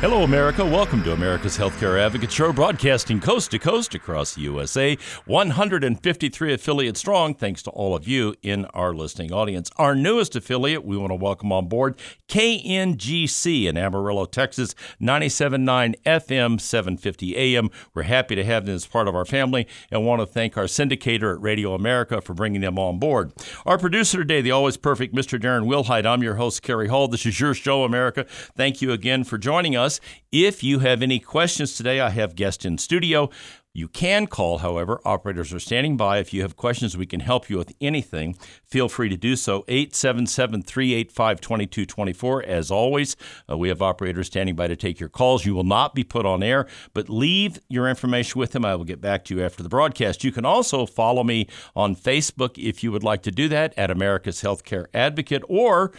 Hello, America. Welcome to America's Healthcare Advocate Show, broadcasting coast to coast across the USA, 153 affiliates strong, thanks to all of you in our listening audience. Our newest affiliate, we want to welcome on board KNGC in Amarillo, Texas, 97.9 FM, 750 AM. We're happy to have them as part of our family and want to thank our syndicator at Radio America for bringing them on board. Our producer today, the always perfect Mr. Darren Wilhite. I'm your host, Carrie Hall. This is your show, America. Thank you again for joining us. If you have any questions today, I have guests in studio. You can call, however. Operators are standing by. If you have questions, we can help you with anything. Feel free to do so. 877-385-2224. As always, we have operators standing by to take your calls. You will not be put on air, but leave your information with them. I will get back to you after the broadcast. You can also follow me on Facebook if you would like to do that, at America's Healthcare Advocate, or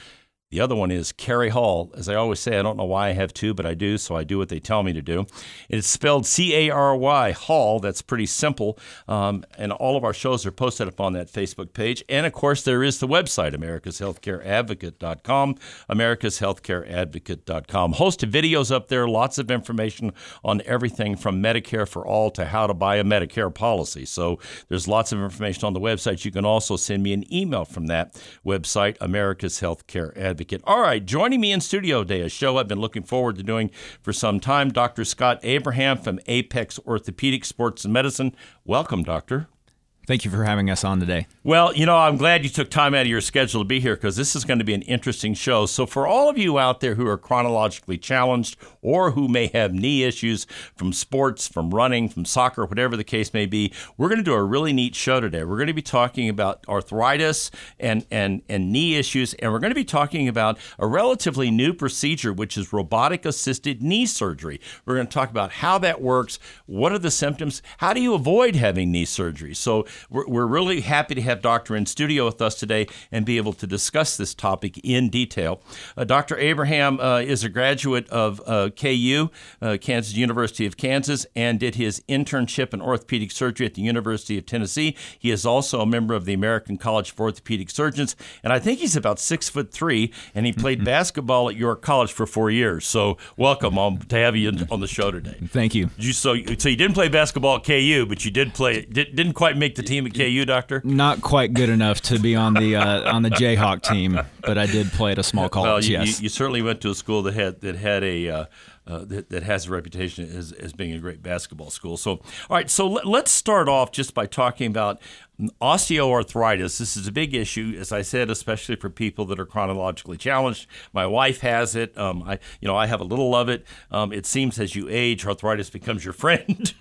the other one is Carrie Hall. As I always say, I don't know why I have two, but I do, so I do what they tell me to do. It's spelled C-A-R-Y, Hall. That's pretty simple. And all of our shows are posted up on that Facebook page. And, of course, there is the website, americashealthcareadvocate.com, americashealthcareadvocate.com. Host of videos up there, lots of information on everything from Medicare for All to how to buy a Medicare policy. So there's lots of information on the website. You can also send me an email from that website, America's Healthcare Advocate. All right, joining me in studio today, a show I've been looking forward to doing for some time, Dr. Scott Abraham from Apex Orthopedic Sports and Medicine. Welcome, Doctor. Thank you for having us on today. Well, you know, I'm glad you took time out of your schedule to be here, because this is going to be an interesting show. So for all of you out there who are chronologically challenged or who may have knee issues from sports, from running, from soccer, whatever the case may be, we're going to do a really neat show today. We're going to be talking about arthritis and knee issues, and we're going to be talking about a relatively new procedure, which is robotic-assisted knee surgery. We're going to talk about how that works, what are the symptoms, how do you avoid having knee surgery? So we're really happy to have Doctor in studio with us today and be able to discuss this topic in detail. Dr. Abraham is a graduate of KU, Kansas University of Kansas, and did his internship in orthopedic surgery at the University of Tennessee. He is also a member of the American College of Orthopedic Surgeons, and I think he's about 6'3", and he played basketball at York College for 4 years. So welcome to have you on the show today. Thank you. So you didn't play basketball at KU, but you did play. Didn't quite make the team at KU, Doctor? Not quite good enough to be on the Jayhawk team, but I did play at a small college. Well, you certainly went to a school that has a reputation as being a great basketball school. So, all right, so let's start off just by talking about osteoarthritis. This is a big issue, as I said, especially for people that are chronologically challenged. My wife has it. I have a little of it. It seems as you age, arthritis becomes your friend,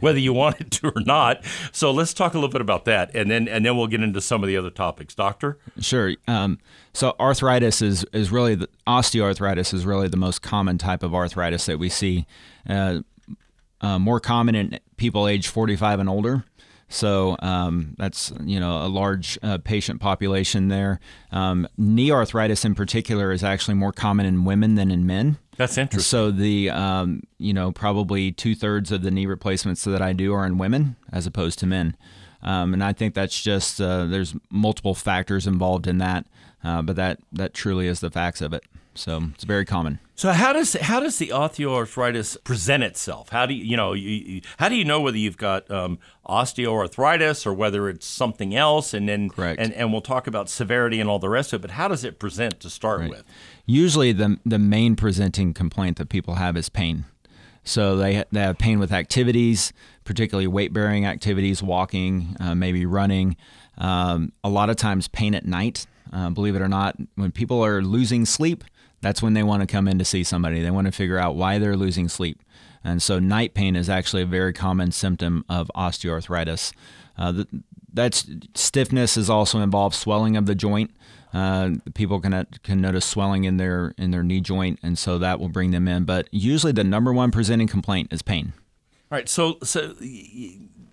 whether you want it to or not. So let's talk a little bit about that, and then we'll get into some of the other topics, Doctor. Sure. So arthritis is really osteoarthritis is really the most common type of arthritis that we see. More common in people age 45 and older. So that's, a large patient population there. Knee arthritis in particular is actually more common in women than in men. That's interesting. So the, probably 2/3 of the knee replacements that I do are in women as opposed to men. And I think that's just, there's multiple factors involved in that, but that truly is the facts of it. So it's very common. So how does the osteoarthritis present itself? How do you know whether you've got osteoarthritis or whether it's something else? And then correct. And we'll talk about severity and all the rest of it. But how does it present to start right. with? Usually the main presenting complaint that people have is pain. So they have pain with activities, particularly weight-bearing activities, walking, maybe running. A lot of times pain at night, believe it or not, when people are losing sleep, that's when they want to come in to see somebody. They want to figure out why they're losing sleep. And so night pain is actually a very common symptom of osteoarthritis. That's stiffness is also involved, swelling of the joint. People can notice swelling in their knee joint, and so that will bring them in. But usually, the number one presenting complaint is pain. All right. So,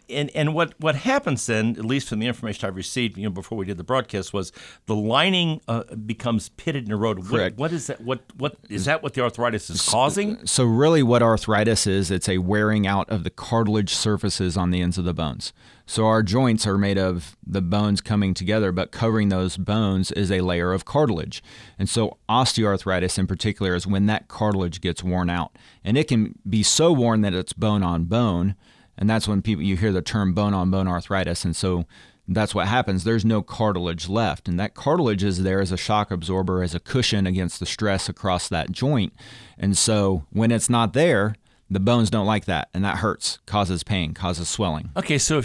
and what happens then, at least from the information I've received, before we did the broadcast, was the lining becomes pitted and eroded. Correct. What is that? What is that? What the arthritis is causing? So really, what arthritis is, it's a wearing out of the cartilage surfaces on the ends of the bones. So our joints are made of the bones coming together, but covering those bones is a layer of cartilage. And so osteoarthritis in particular is when that cartilage gets worn out. And it can be so worn that it's bone on bone. And that's when you hear the term bone on bone arthritis. And so that's what happens. There's no cartilage left. And that cartilage is there as a shock absorber, as a cushion against the stress across that joint. And so when it's not there, the bones don't like that, and that hurts, causes pain, causes swelling. Okay, so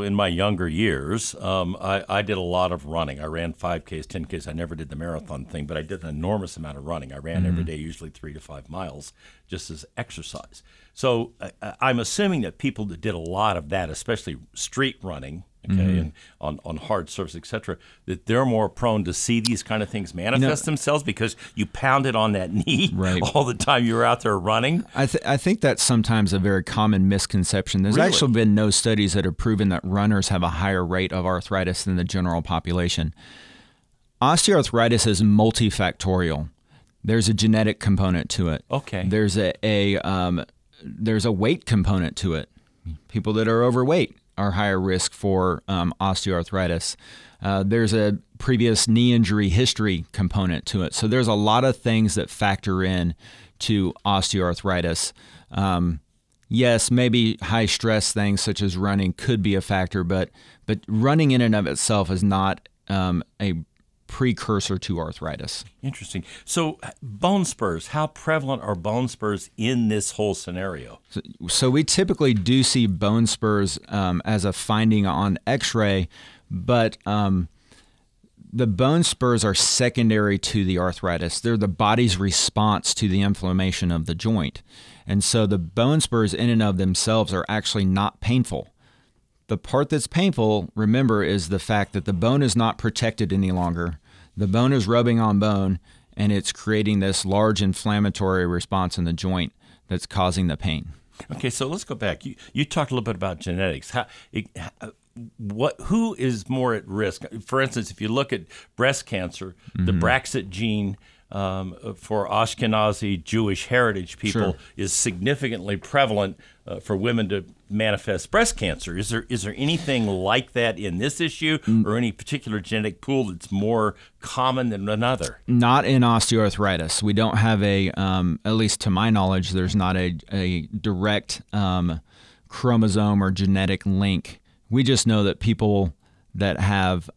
in my younger years, I did a lot of running. I ran 5Ks, 10Ks. I never did the marathon thing, but I did an enormous amount of running. I ran every day, usually 3 to 5 miles, just as exercise. So I'm assuming that people that did a lot of that, especially street running, and on hard surface, et cetera, that they're more prone to see these kind of things manifest themselves because you pounded on that knee all the time you were out there running. I think that's sometimes a very common misconception. There's actually been no studies that have proven that runners have a higher rate of arthritis than the general population. Osteoarthritis is multifactorial. There's a genetic component to it. Okay. There's a weight component to it. People that are overweight are higher risk for osteoarthritis. There's a previous knee injury history component to it. So there's a lot of things that factor in to osteoarthritis. Yes, maybe high stress things such as running could be a factor, but running in and of itself is not a precursor to arthritis. Interesting. So bone spurs, how prevalent are bone spurs in this whole scenario? So we typically do see bone spurs as a finding on x-ray, but the bone spurs are secondary to the arthritis. They're the body's response to the inflammation of the joint. And so the bone spurs in and of themselves are actually not painful. The part that's painful, remember, is the fact that the bone is not protected any longer. The bone is rubbing on bone, and it's creating this large inflammatory response in the joint that's causing the pain. Okay, so let's go back. You talked a little bit about genetics. Who is more at risk? For instance, if you look at breast cancer, the BRCA gene for Ashkenazi Jewish heritage people is significantly prevalent for women to manifest breast cancer. Is there anything like that in this issue or any particular genetic pool that's more common than another? Not in osteoarthritis. We don't have at least to my knowledge, there's not a direct chromosome or genetic link. We just know that people that have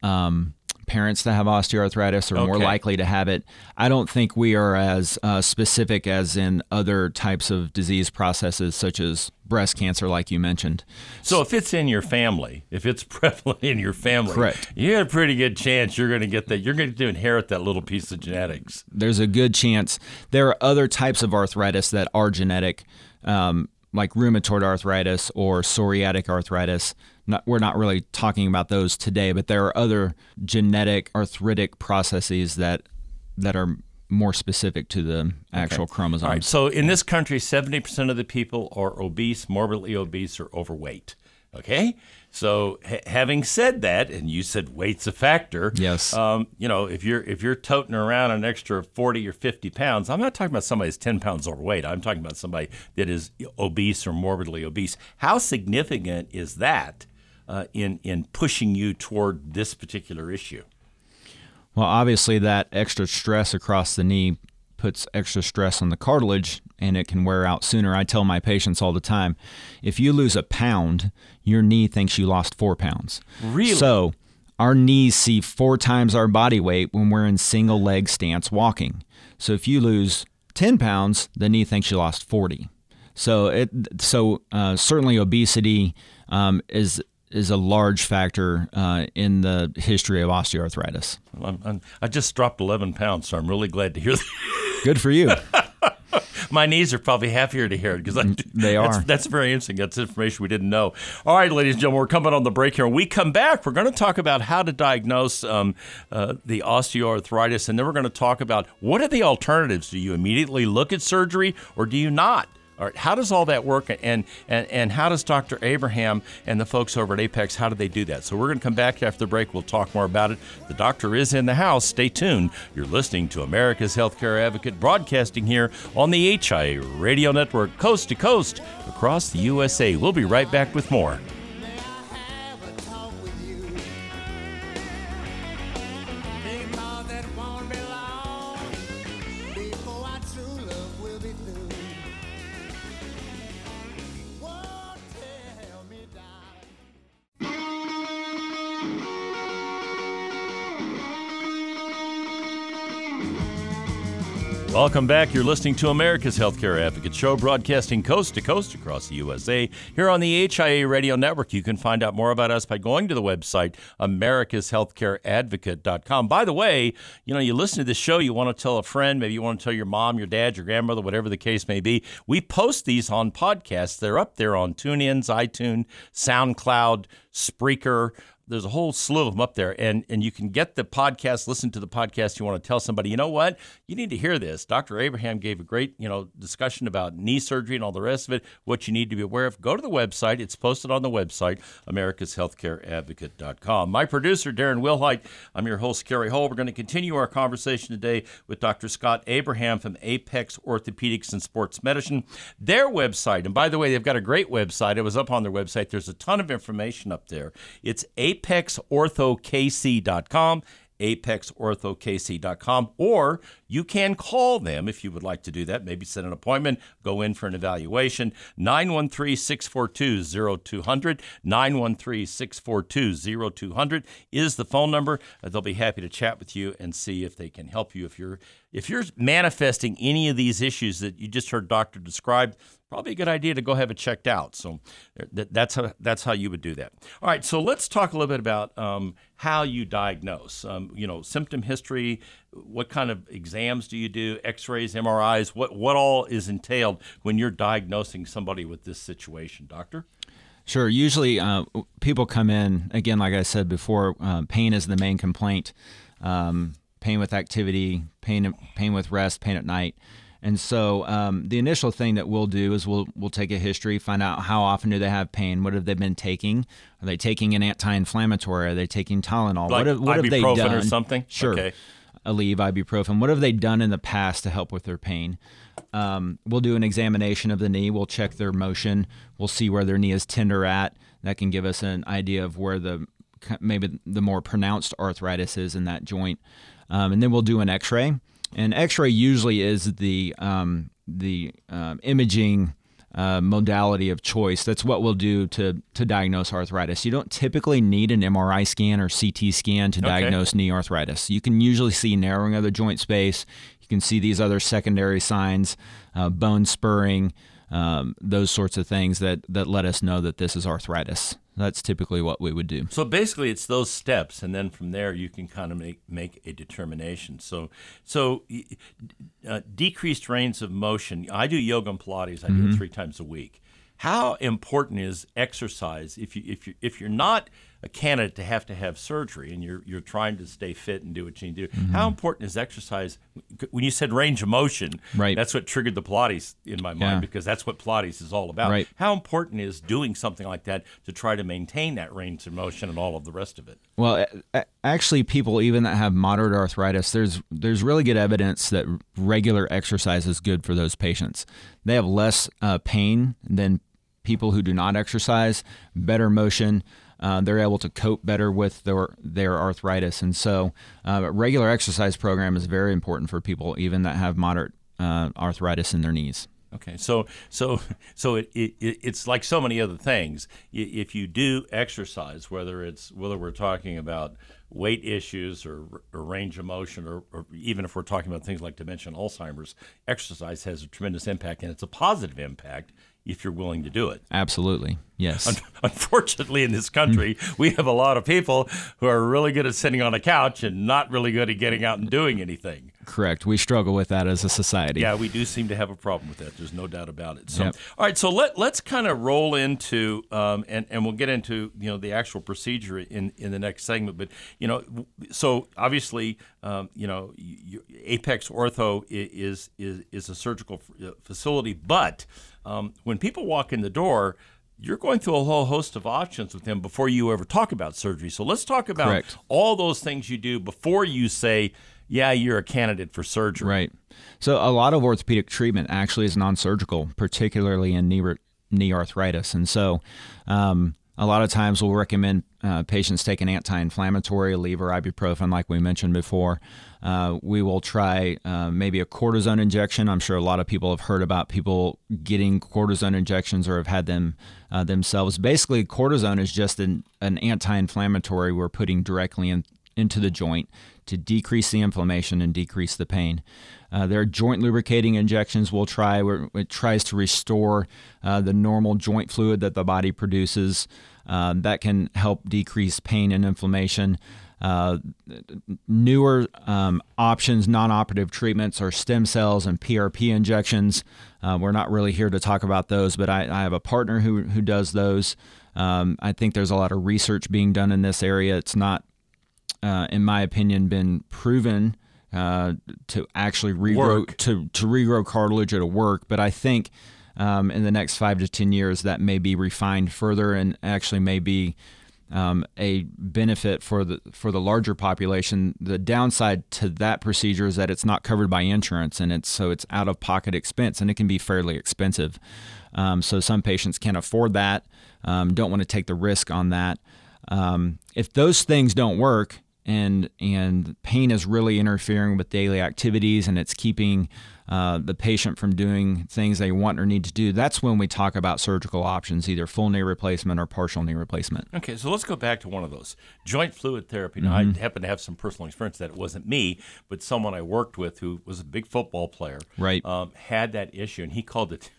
parents that have osteoarthritis are more likely to have it. I don't think we are as specific as in other types of disease processes, such as breast cancer, like you mentioned. So if it's in your family, if it's prevalent in your family, you got a pretty good chance you're going to get that. You're going to inherit that little piece of genetics. There's a good chance. There are other types of arthritis that are genetic, like rheumatoid arthritis or psoriatic arthritis. We're not really talking about those today, but there are other genetic arthritic processes that are more specific to the actual chromosomes. All right. So in this country, 70% of the people are obese, morbidly obese, or overweight. Okay? So having said that, and you said weight's a factor, if you're toting around an extra 40 or 50 pounds, I'm not talking about somebody who's 10 pounds overweight. I'm talking about somebody that is obese or morbidly obese. How significant is that in pushing you toward this particular issue? Well, obviously that extra stress across the knee puts extra stress on the cartilage, and it can wear out sooner. I tell my patients all the time, if you lose a pound, your knee thinks you lost 4 pounds. Really? So our knees see 4 times our body weight when we're in single leg stance walking. So if you lose 10 pounds, the knee thinks you lost 40. So certainly obesity is a large factor in the history of osteoarthritis. I just dropped 11 pounds, so I'm really glad to hear that. Good for you. My knees are probably happier to hear it because they are. That's very interesting. That's information we didn't know. All right, ladies and gentlemen, we're coming on the break here. When we come back, we're going to talk about how to diagnose the osteoarthritis, and then we're going to talk about what are the alternatives. Do you immediately look at surgery or do you not? All right, how does all that work, and how does Dr. Abraham and the folks over at Apex, how do they do that? So we're going to come back after the break. We'll talk more about it. The doctor is in the house. Stay tuned. You're listening to America's Healthcare Advocate, broadcasting here on the HIA Radio Network, coast to coast, across the USA. We'll be right back with more. Welcome back. You're listening to America's Healthcare Advocate Show, broadcasting coast to coast across the USA. Here on the HIA Radio Network, you can find out more about us by going to the website, americashealthcareadvocate.com. By the way, you know, you listen to this show, you want to tell a friend, maybe you want to tell your mom, your dad, your grandmother, whatever the case may be. We post these on podcasts. They're up there on TuneIn, iTunes, SoundCloud, Spreaker. There's a whole slew of them up there, and you can get the podcast, listen to the podcast. You want to tell somebody, you know what, you need to hear this. Dr. Abraham gave a great, discussion about knee surgery and all the rest of it, what you need to be aware of. Go to the website. It's posted on the website, americashealthcareadvocate.com. My producer, Darren Wilhite. I'm your host, Kerry Hull. We're going to continue our conversation today with Dr. Scott Abraham from Apex Orthopedics and Sports Medicine. Their website, and by the way, they've got a great website. It was up on their website. There's a ton of information up there. It's apexorthokc.com, apexorthokc.com, or you can call them if you would like to do that. Maybe set an appointment, go in for an evaluation, 913-642-0200, 913-642-0200 is the phone number. They'll be happy to chat with you and see if they can help you. If you're manifesting any of these issues that you just heard Dr. describe, probably a good idea to go have it checked out. So that's how you would do that. All right, so let's talk a little bit about how you diagnose, symptom history, what kind of exams do you do, x-rays, MRIs, what all is entailed when you're diagnosing somebody with this situation, doctor? Sure. Usually people come in, again, like I said before, pain is the main complaint, pain with activity, pain with rest, pain at night. And so the initial thing that we'll do is we'll take a history, find out how often do they have pain, what have they been taking, are they taking an anti-inflammatory, are they taking Tylenol, like what have they done? Ibuprofen or something? Sure, okay. Aleve, ibuprofen. What have they done in the past to help with their pain? We'll do an examination of the knee, we'll check their motion, we'll see where their knee is tender at. That can give us an idea of where maybe the more pronounced arthritis is in that joint. And then we'll do an x-ray. And X-ray usually is the imaging modality of choice. That's what we'll do to diagnose arthritis. You don't typically need an MRI scan or CT scan to diagnose knee arthritis. You can usually see narrowing of the joint space. You can see these other secondary signs, bone spurring, those sorts of things that let us know that this is arthritis. That's typically what we would do. So basically it's those steps, and then from there you can kind of make a determination. So decreased range of motion. I do yoga and Pilates. I do it 3 times a week. How important is exercise if you're not a candidate to have surgery and you're trying to stay fit and do what you need to do? Mm-hmm. How important is exercise? When you said range of motion, right, that's what triggered the Pilates in my mind, because that's what Pilates is all about. Right. How important is doing something like that to try to maintain that range of motion and all of the rest of it? Well, actually, people even that have moderate arthritis, there's really good evidence that regular exercise is good for those patients. They have less pain than people who do not exercise, better motion. They're able to cope better with their arthritis. And so a regular exercise program is very important for people, even that have moderate arthritis in their knees. Okay, so it's like so many other things. If you do exercise, whether we're talking about weight issues or range of motion, or even if we're talking about things like dementia and Alzheimer's, exercise has a tremendous impact, and it's a positive impact if you're willing to do it. Absolutely, yes. Unfortunately, in this country, we have a lot of people who are really good at sitting on a couch and not really good at getting out and doing anything. Correct. We struggle with that as a society. Yeah, we do seem to have a problem with that. There's no doubt about it. So, yep. All right, so let's kind of roll into, and we'll get into, you know, the actual procedure in the next segment. But, you know, so obviously, you know, Apex Ortho is a surgical facility, but when people walk in the door, you're going through a whole host of options with them before you ever talk about surgery. So let's talk about Correct. All those things you do before you say, yeah, you're a candidate for surgery. Right. So a lot of orthopedic treatment actually is non-surgical, particularly in knee arthritis. And so a lot of times we'll recommend patients take an anti-inflammatory, lever ibuprofen, like we mentioned before. We will try maybe a cortisone injection. I'm sure a lot of people have heard about people getting cortisone injections or have had them themselves. Basically, cortisone is just an anti-inflammatory we're putting directly into the joint to decrease the inflammation and decrease the pain. There are joint lubricating injections we'll try where it tries to restore the normal joint fluid that the body produces. That can help decrease pain and inflammation. Newer options, non-operative treatments are stem cells and PRP injections. We're not really here to talk about those, but I have a partner who does those. I think there's a lot of research being done in this area. It's not, in my opinion, been proven to actually regrow to regrow cartilage or to work, but I think in the next 5 to 10 years that may be refined further and actually may be a benefit for the larger population. The downside to that procedure is that it's not covered by insurance, and it's out of pocket expense, and it can be fairly expensive. So some patients can't afford that, don't want to take the risk on that. If those things don't work, and pain is really interfering with daily activities and it's keeping the patient from doing things they want or need to do, that's when we talk about surgical options, either full knee replacement or partial knee replacement. Okay, so let's go back to one of those. Joint fluid therapy. Now, I happen to have some personal experience that it wasn't me, but someone I worked with who was a big football player had that issue, and he called it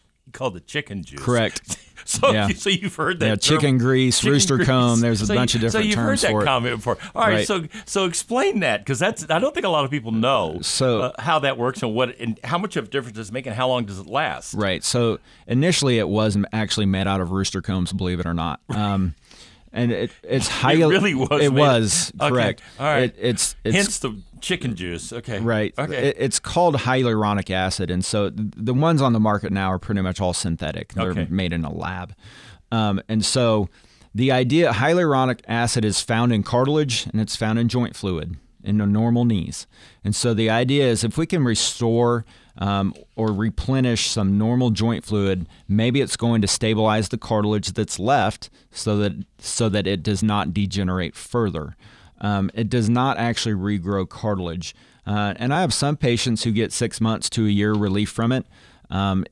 chicken juice. Correct. So, yeah. So you've heard that. Yeah, chicken grease, rooster comb. There's a bunch of different terms for it. So you've heard that comment before. All right. So explain that, because I don't think a lot of people know how that works and what and how much of a difference does it make and how long does it last. Right. So initially it was actually made out of rooster combs, believe it or not. And it's highly. It really was. It was correct. Okay. All right. It's hence the chicken juice. Okay. Right. Okay. It's called hyaluronic acid, and so the ones on the market now are pretty much all synthetic. They're made in a lab, and so the idea hyaluronic acid is found in cartilage and it's found in joint fluid in the normal knees, and so the idea is if we can restore or replenish some normal joint fluid, maybe it's going to stabilize the cartilage that's left so that it does not degenerate further. It does not actually regrow cartilage. And I have some patients who get 6 months to a year relief from it.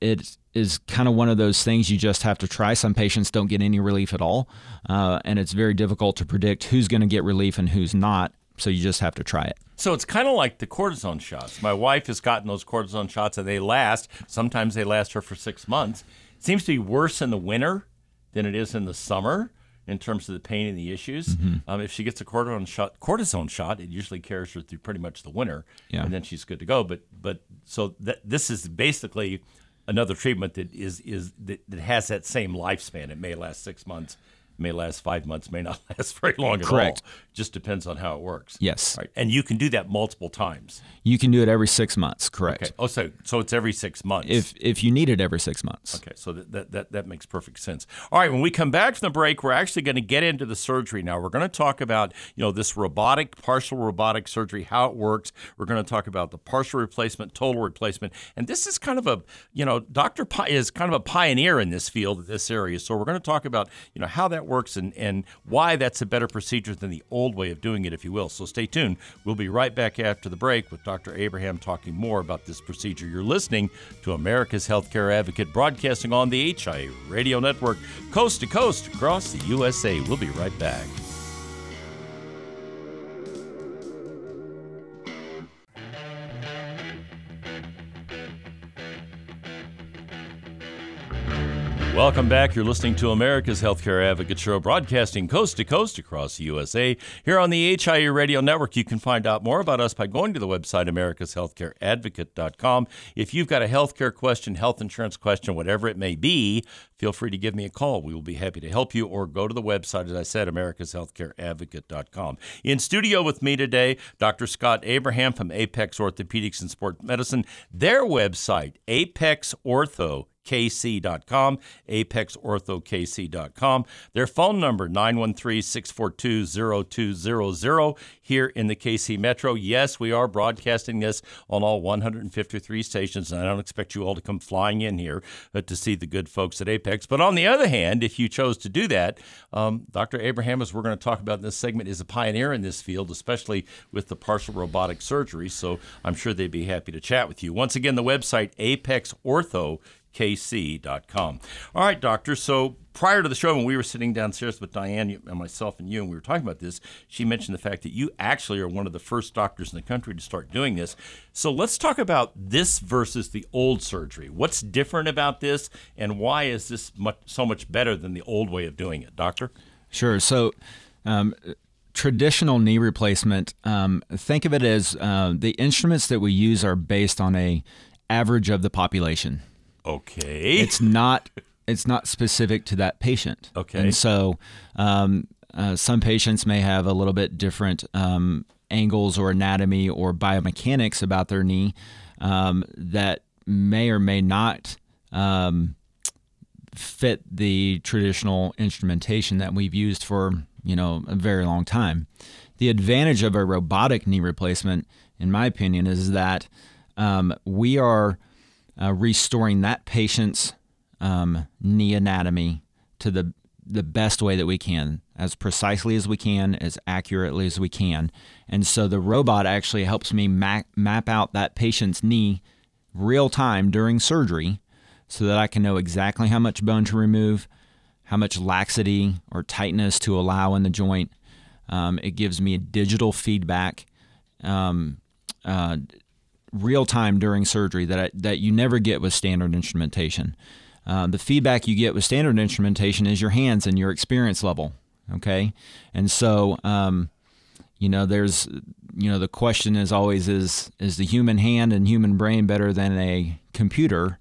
It is kind of one of those things you just have to try. Some patients don't get any relief at all, and it's very difficult to predict who's going to get relief and who's not, so you just have to try it. So it's kind of like the cortisone shots. My wife has gotten those cortisone shots, and they last. Sometimes they last her for 6 months. It seems to be worse in the winter than it is in the summer in terms of the pain and the issues. Mm-hmm. If she gets a cortisone shot, it usually carries her through pretty much the winter, and then she's good to go. But so this is basically another treatment that that has that same lifespan. It may last 6 months, may last 5 months, may not last very long at Correct. All. Just depends on how it works. Yes. All right. And you can do that multiple times. You can do it every 6 months, correct. Okay. Oh, so it's every 6 months. If you need it every 6 months. Okay, so that makes perfect sense. All right, when we come back from the break, we're actually going to get into the surgery now. We're going to talk about, you know, this partial robotic surgery, how it works. We're going to talk about the partial replacement, total replacement. And this is kind of a, you know, Dr. is kind of a pioneer in this field, this area. So we're going to talk about, you know, how that works and why that's a better procedure than the old way of doing it, if you will. So stay tuned. We'll be right back after the break with Dr. Abraham talking more about this procedure. You're listening to America's Healthcare Advocate, broadcasting on the HIA Radio Network, coast to coast across the USA. We'll be right back. Welcome back. You're listening to America's Healthcare Advocate Show, broadcasting coast to coast across the USA. Here on the HIA Radio Network, you can find out more about us by going to the website, americashealthcareadvocate.com. If you've got a healthcare question, health insurance question, whatever it may be, feel free to give me a call. We will be happy to help you, or go to the website, as I said, americashealthcareadvocate.com. In studio with me today, Dr. Scott Abraham from Apex Orthopedics and Sports Medicine. Their website, Apex Ortho. KC.com, ApexOrthoKC.com. Their phone number, 913-642-0200 here in the KC Metro. Yes, we are broadcasting this on all 153 stations, and I don't expect you all to come flying in here to see the good folks at Apex. But on the other hand, if you chose to do that, Dr. Abraham, as we're going to talk about in this segment, is a pioneer in this field, especially with the partial robotic surgery, so I'm sure they'd be happy to chat with you. Once again, the website, ApexOrthoKC.com. KC.com. All right, doctor. So prior to the show, when we were sitting downstairs with Diane and myself and you, and we were talking about this, she mentioned the fact that you actually are one of the first doctors in the country to start doing this. So let's talk about this versus the old surgery. What's different about this, and why is this so much better than the old way of doing it, doctor? Sure. So traditional knee replacement, think of it as the instruments that we use are based on an average of the population. Okay. It's not specific to that patient. Okay. And so some patients may have a little bit different angles or anatomy or biomechanics about their knee that may or may not fit the traditional instrumentation that we've used for, a very long time. The advantage of a robotic knee replacement, in my opinion, is that we are restoring that patient's knee anatomy to the best way that we can, as precisely as we can, as accurately as we can. And so the robot actually helps me map out that patient's knee real time during surgery so that I can know exactly how much bone to remove, how much laxity or tightness to allow in the joint. It gives me a digital feedback real time during surgery that you never get with standard instrumentation. The feedback you get with standard instrumentation is your hands and your experience level. Okay, and so the question is always is the human hand and human brain better than a computer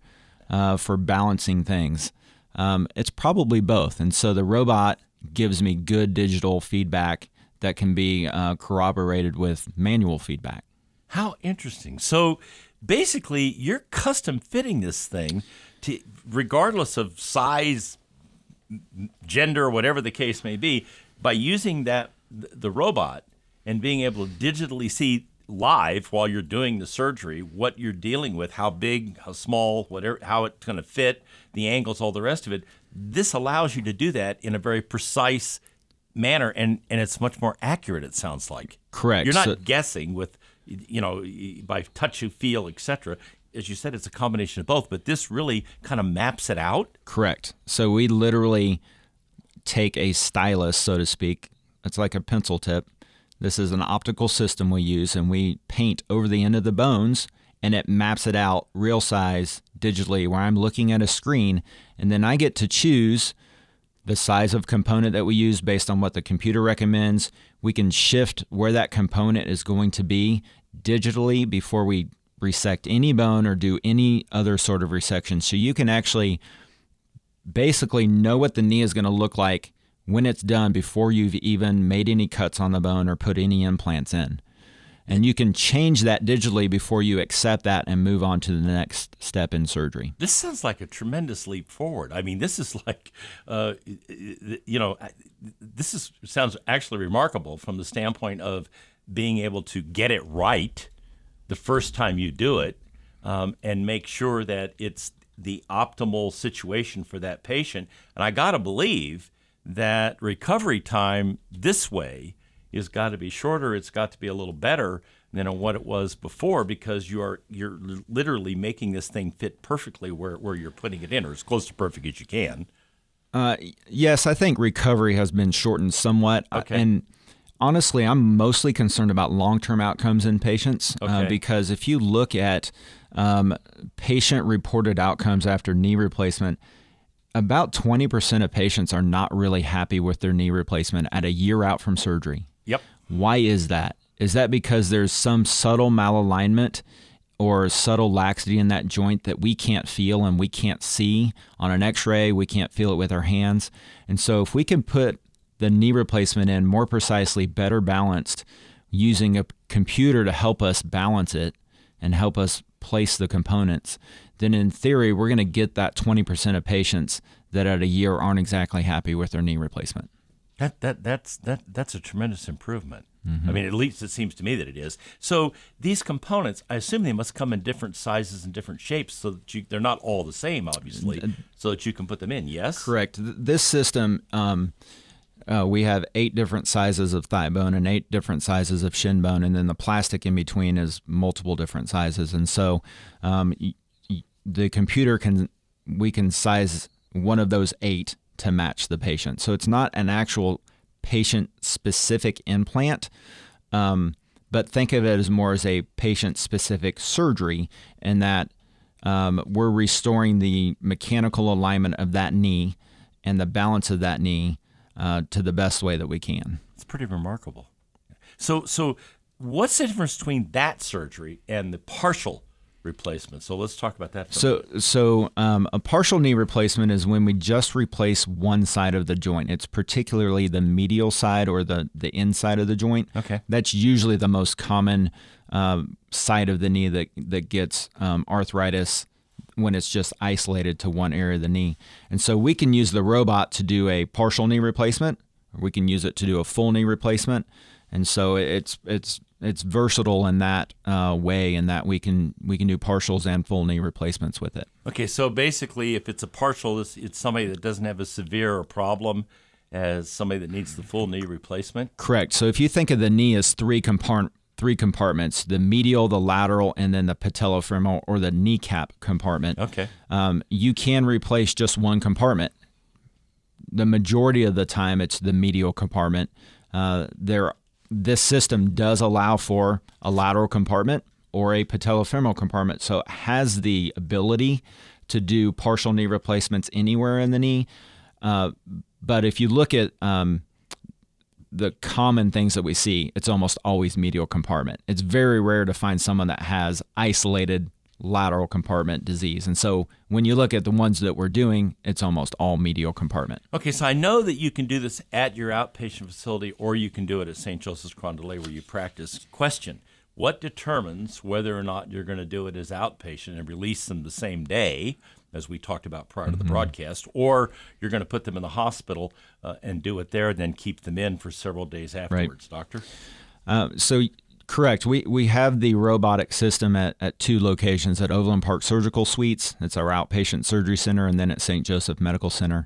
for balancing things? It's probably both, and so the robot gives me good digital feedback that can be corroborated with manual feedback. How interesting. So basically, you're custom fitting this thing to, regardless of size, gender, whatever the case may be, by using the robot and being able to digitally see live while you're doing the surgery what you're dealing with, how big, how small, whatever, how it's going to fit, the angles, all the rest of it. This allows you to do that in a very precise manner, and it's much more accurate, it sounds like. Correct. You're not guessing with... by touch, you feel, et cetera. As you said, it's a combination of both, but this really kind of maps it out? Correct. So we literally take a stylus, so to speak. It's like a pencil tip. This is an optical system we use, and we paint over the end of the bones, and it maps it out real size digitally where I'm looking at a screen, and then I get to choose the size of component that we use based on what the computer recommends. We can shift where that component is going to be digitally before we resect any bone or do any other sort of resection. So you can actually basically know what the knee is going to look like when it's done before you've even made any cuts on the bone or put any implants in. And you can change that digitally before you accept that and move on to the next step in surgery. This sounds like a tremendous leap forward. I mean, this is like, sounds actually remarkable from the standpoint of being able to get it right the first time you do it and make sure that it's the optimal situation for that patient. And I got to believe that recovery time this way has got to be shorter. It's got to be a little better than what it was before, because you're literally making this thing fit perfectly where you're putting it in, or as close to perfect as you can. Yes, I think recovery has been shortened somewhat. Okay. And honestly, I'm mostly concerned about long-term outcomes in patients, because if you look at patient-reported outcomes after knee replacement, about 20% of patients are not really happy with their knee replacement at a year out from surgery. Yep. Why is that? Is that because there's some subtle malalignment or subtle laxity in that joint that we can't feel and we can't see on an x-ray? We can't feel it with our hands. And so if we can put the knee replacement in more precisely, better balanced, using a computer to help us balance it and help us place the components, then in theory, we're going to get that 20% of patients that at a year aren't exactly happy with their knee replacement. That's a tremendous improvement. Mm-hmm. I mean, at least it seems to me that it is. So these components, I assume they must come in different sizes and different shapes so that they're not all the same, obviously, so that you can put them in, yes? Correct. This system, we have 8 different sizes of thigh bone and 8 different sizes of shin bone, and then the plastic in between is multiple different sizes. And so the computer we can size one of those 8 to match the patient. So it's not an actual patient-specific implant, but think of it as more as a patient-specific surgery in that we're restoring the mechanical alignment of that knee and the balance of that knee to the best way that we can. It's pretty remarkable. So what's the difference between that surgery and the partial replacement? So let's talk about that. So a partial knee replacement is when we just replace one side of the joint. It's particularly the medial side or the inside of the joint. Okay. That's usually the most common side of the knee that gets arthritis when it's just isolated to one area of the knee. And so we can use the robot to do a partial knee replacement, or we can use it to do a full knee replacement. And so it's versatile in that way, in that we can do partials and full knee replacements with it. Okay, so basically, if it's a partial, it's somebody that doesn't have as severe a problem as somebody that needs the full knee replacement? Correct. So if you think of the knee as three compartments, the medial, the lateral, and then the patellofemoral or the kneecap compartment. Okay. You can replace just one compartment. The majority of the time, it's the medial compartment. This system does allow for a lateral compartment or a patellofemoral compartment, so it has the ability to do partial knee replacements anywhere in the knee. But if you look at the common things that we see, it's almost always medial compartment. It's very rare to find someone that has isolated lateral compartment disease. And so when you look at the ones that we're doing, it's almost all medial compartment. Okay, so I know that you can do this at your outpatient facility, or you can do it at St. Joseph's Crondelier where you practice. Question, what determines whether or not you're going to do it as outpatient and release them the same day, as we talked about prior to the broadcast, or you're going to put them in the hospital and do it there and then keep them in for several days afterwards, right, Doctor? Correct. We have the robotic system at 2 locations, at Overland Park Surgical Suites. It's our outpatient surgery center, and then at St. Joseph Medical Center.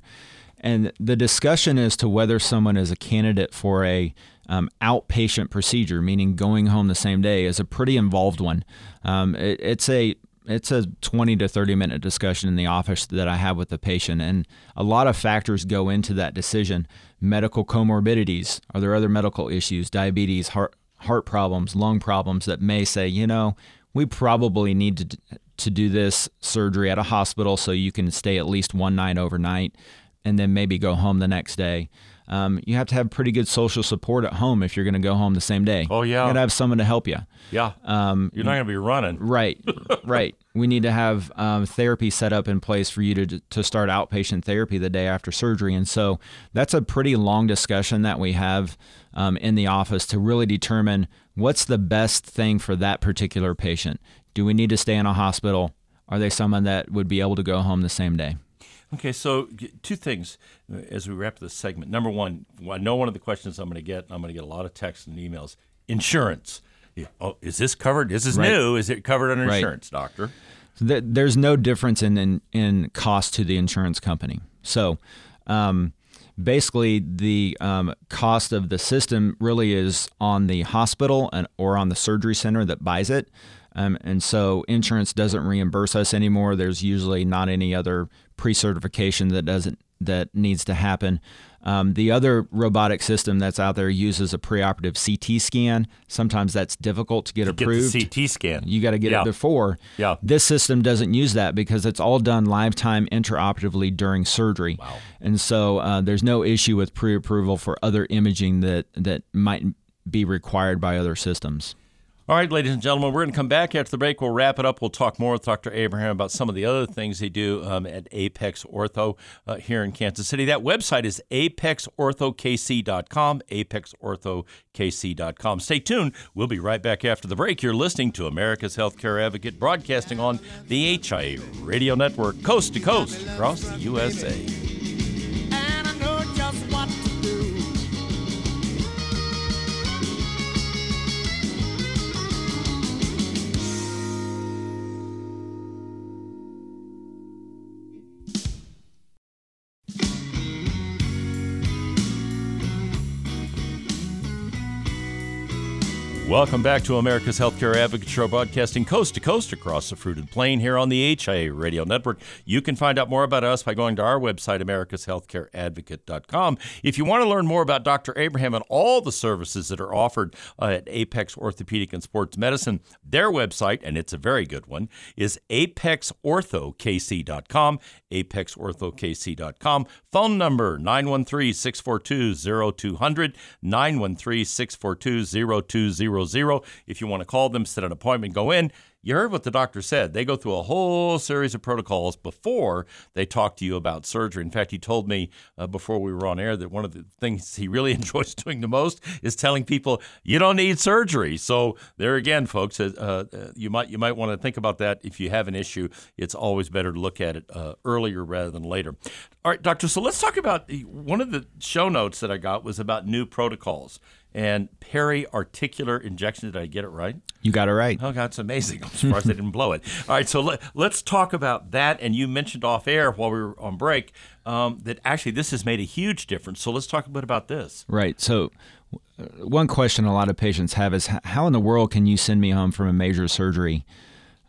And the discussion as to whether someone is a candidate for a outpatient procedure, meaning going home the same day, is a pretty involved one. It's a 20 to 30-minute discussion in the office that I have with the patient, and a lot of factors go into that decision. Medical comorbidities, are there other medical issues, diabetes, heart problems, lung problems that may say, we probably need to do this surgery at a hospital so you can stay at least one night overnight and then maybe go home the next day. You have to have pretty good social support at home if you're going to go home the same day. Oh, yeah. You got to have someone to help you. Yeah. You're not going to be running. Right, right. We need to have therapy set up in place for you to start outpatient therapy the day after surgery. And so that's a pretty long discussion that we have in the office to really determine what's the best thing for that particular patient. Do we need to stay in a hospital? Are they someone that would be able to go home the same day? Okay, so 2 things as we wrap this segment. Number 1, I know one of the questions I'm going to get a lot of texts and emails, insurance. Yeah. Oh, is this covered? This is new. Is it covered under insurance, Doctor? So there's no difference in cost to the insurance company. So basically the cost of the system really is on the hospital or on the surgery center that buys it. And so insurance doesn't reimburse us anymore. There's usually not any other pre-certification that doesn't that needs to happen. The other robotic system that's out there uses a preoperative CT scan. Sometimes that's difficult to get approved. Get the CT scan. You got to get it before. Yeah. This system doesn't use that because it's all done live time intraoperatively during surgery. Wow. And so there's no issue with pre-approval for other imaging that might be required by other systems. All right, ladies and gentlemen, we're going to come back after the break. We'll wrap it up. We'll talk more with Dr. Abraham about some of the other things they do at Apex Ortho here in Kansas City. That website is apexorthokc.com, apexorthokc.com. Stay tuned. We'll be right back after the break. You're listening to America's Healthcare Advocate, broadcasting on the HIA Radio Network, coast to coast, across the USA. Welcome back to America's Healthcare Advocate Show, broadcasting coast to coast across the fruited plain here on the HIA Radio Network. You can find out more about us by going to our website, americashealthcareadvocate.com. If you want to learn more about Dr. Abraham and all the services that are offered at Apex Orthopedic and Sports Medicine, their website, and it's a very good one, is apexorthokc.com, apexorthokc.com. Phone number 913-642-0200, 913-642-0200. If you want to call them, set an appointment, go in. You heard what the doctor said. They go through a whole series of protocols before they talk to you about surgery. In fact, he told me before we were on air that one of the things he really enjoys doing the most is telling people, you don't need surgery. So there again, folks, you might want to think about that. If you have an issue, it's always better to look at it earlier rather than later. All right, doctor, so let's talk about one of the show notes that I got was about new protocols and periarticular injection. Did I get it right? You got it right. Oh, God, it's amazing. I'm surprised they didn't blow it. All right, so let's talk about that. And you mentioned off air while we were on break that actually this has made a huge difference. So let's talk a bit about this. Right. So one question a lot of patients have is, how in the world can you send me home from a major surgery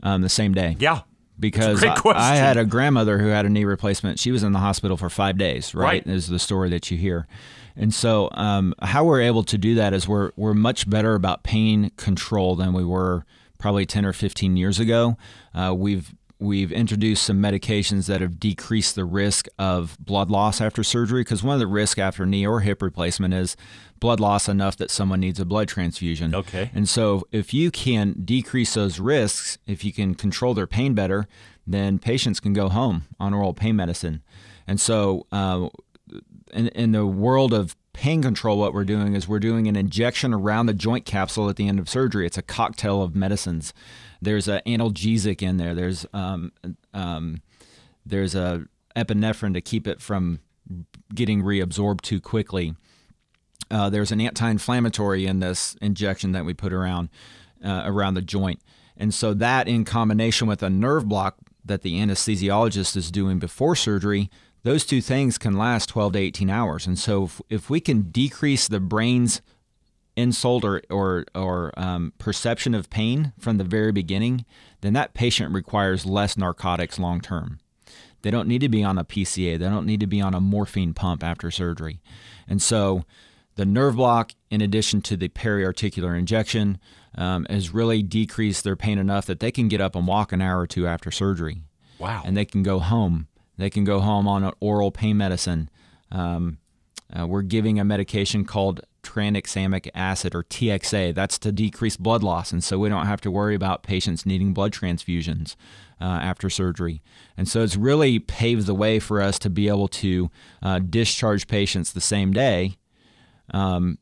the same day? Yeah. Because I had a grandmother who had a knee replacement. She was in the hospital for 5 days, right? Is the story that you hear. And so how we're able to do that is we're much better about pain control than we were probably 10 or 15 years ago. We've introduced some medications that have decreased the risk of blood loss after surgery, because one of the risks after knee or hip replacement is blood loss enough that someone needs a blood transfusion. Okay. And so if you can decrease those risks, if you can control their pain better, then patients can go home on oral pain medicine. And so in the world of pain control, what we're doing is we're doing an injection around the joint capsule at the end of surgery. It's a cocktail of medicines. There's an analgesic in there. There's there's a epinephrine to keep it from getting reabsorbed too quickly. There's an anti-inflammatory in this injection that we put around the joint. And so that, in combination with a nerve block that the anesthesiologist is doing before surgery, those two things can last 12 to 18 hours. And so if we can decrease the brain's insult or perception of pain from the very beginning, then that patient requires less narcotics long term. They don't need to be on a PCA. They don't need to be on a morphine pump after surgery. And so the nerve block, in addition to the periarticular injection, has really decreased their pain enough that they can get up and walk an hour or two after surgery. Wow. And they can go home. They can go home on an oral pain medicine. We're giving a medication called tranexamic acid, or TXA. That's to decrease blood loss, and so we don't have to worry about patients needing blood transfusions after surgery. And so it's really paved the way for us to be able to discharge patients the same day to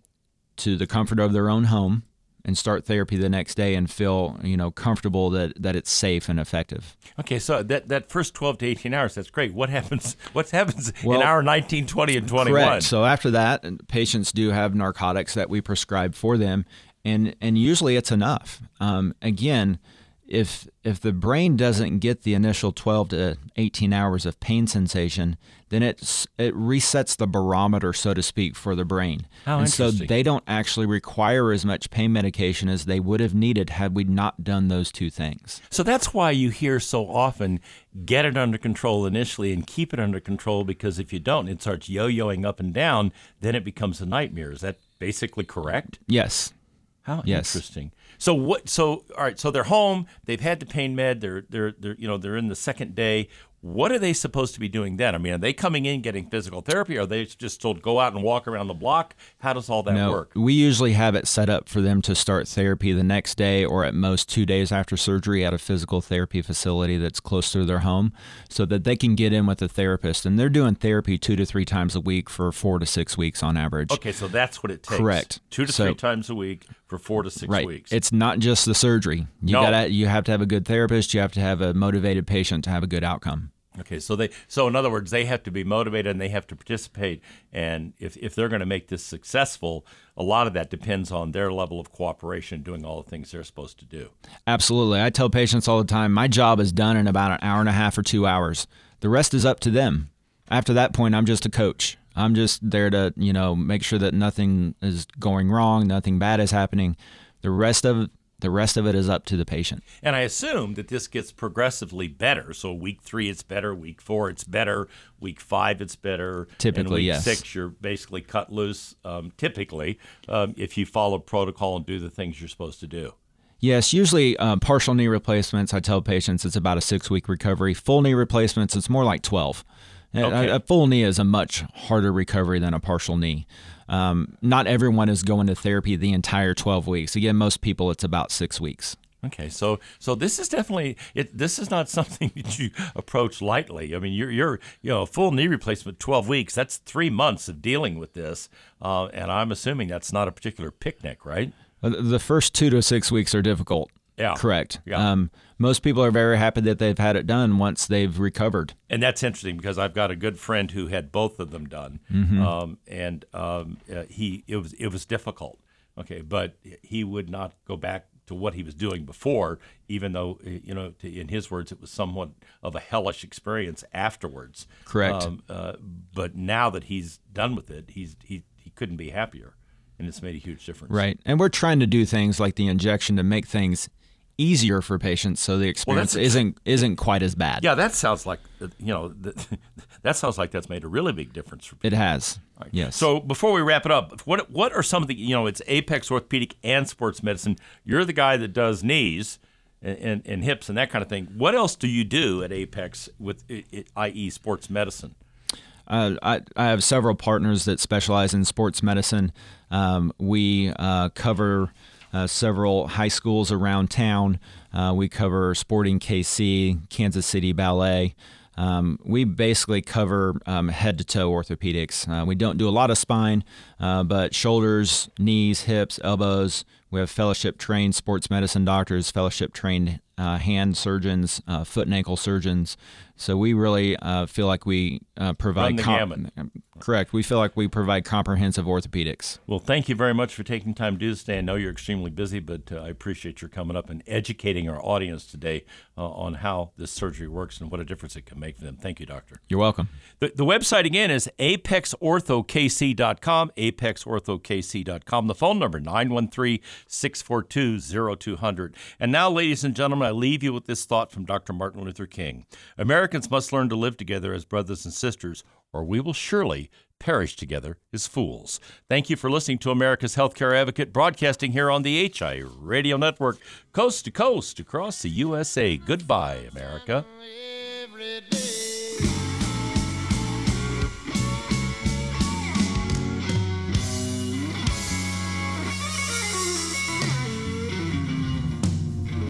the comfort of their own home and start therapy the next day and feel, comfortable that it's safe and effective. Okay, so that first 12 to 18 hours, that's great. What happens in hour 19, 20, and 21? Correct. So after that, patients do have narcotics that we prescribe for them, and usually it's enough. Again, if the brain doesn't get the initial 12 to 18 hours of pain sensation, then it resets the barometer, so to speak, for the brain. Oh, and so they don't actually require as much pain medication as they would have needed had we not done those two things. So that's why you hear so often, get it under control initially and keep it under control, because if you don't, it starts yo-yoing up and down, then it becomes a nightmare. Is that basically correct? Yes. How interesting. So what? So all right. So they're home. They've had the pain med. They're you know, they're in the second day. What are they supposed to be doing then? I mean, are they coming in getting physical therapy? Or are they just told go out and walk around the block? How does all that work? We usually have it set up for them to start therapy the next day, or at most 2 days after surgery, at a physical therapy facility that's close to their home, so that they can get in with a therapist. And they're doing therapy 2 to 3 times a week for 4 to 6 weeks on average. Okay, so that's what it takes. Correct. 2 to 3 times a week for 4 to 6 weeks. It's not just the surgery. You have to have a good therapist. You have to have a motivated patient to have a good outcome. Okay, so in other words, they have to be motivated and they have to participate. And if they're going to make this successful, a lot of that depends on their level of cooperation, doing all the things they're supposed to do. Absolutely. I tell patients all the time, my job is done in about an hour and a half or 2 hours. The rest is up to them. After that point, I'm just a coach. I'm just there to, make sure that nothing is going wrong, nothing bad is happening. The rest of it is up to the patient. And I assume that this gets progressively better. So week 3, it's better. Week 4, it's better. Week 5, it's better. Typically, yes. Week 6, you're basically cut loose, if you follow protocol and do the things you're supposed to do. Yes, usually partial knee replacements, I tell patients, it's about a 6-week recovery. Full knee replacements, it's more like 12. Okay. A full knee is a much harder recovery than a partial knee. Not everyone is going to therapy the entire 12 weeks. Again, most people, it's about 6 weeks. Okay, so this is definitely this is not something that you approach lightly. I mean, you're a full knee replacement, 12 weeks. That's 3 months of dealing with this, and I'm assuming that's not a particular picnic, right? The first 2 to 6 weeks are difficult. Yeah. Correct. Yeah. Most people are very happy that they've had it done once they've recovered. And that's interesting, because I've got a good friend who had both of them done, it was difficult. Okay, but he would not go back to what he was doing before, even though, in his words, it was somewhat of a hellish experience afterwards. Correct. But now that he's done with it, he couldn't be happier, and it's made a huge difference. Right, and we're trying to do things like the injection to make things easier for patients, so the experience isn't quite as bad. Yeah, that sounds like that's made a really big difference for people. It has. Right. Yes. So before we wrap it up, what are some of the it's Apex Orthopedic and Sports Medicine. You're the guy that does knees and hips and that kind of thing. What else do you do at Apex with i.e. sports medicine? I have several partners that specialize in sports medicine. We cover several high schools around town. We cover Sporting KC, Kansas City Ballet. We basically cover head-to-toe orthopedics. We don't do a lot of spine, but shoulders, knees, hips, elbows. We have fellowship-trained sports medicine doctors, fellowship-trained hand surgeons, foot and ankle surgeons. So we really feel like we provide... Correct. We feel like we provide comprehensive orthopedics. Well, thank you very much for taking time to do this today. I know you're extremely busy, but I appreciate your coming up and educating our audience today on how this surgery works and what a difference it can make for them. Thank you, Doctor. You're welcome. The website, again, is apexorthokc.com, apexorthokc.com. The phone number, 913-642-0200. And now, ladies and gentlemen, I leave you with this thought from Dr. Martin Luther King. Americans must learn to live together as brothers and sisters, or we will surely perish together as fools. Thank you for listening to America's Healthcare Advocate, broadcasting here on the HIA Radio Network, coast to coast, across the USA. Goodbye, America.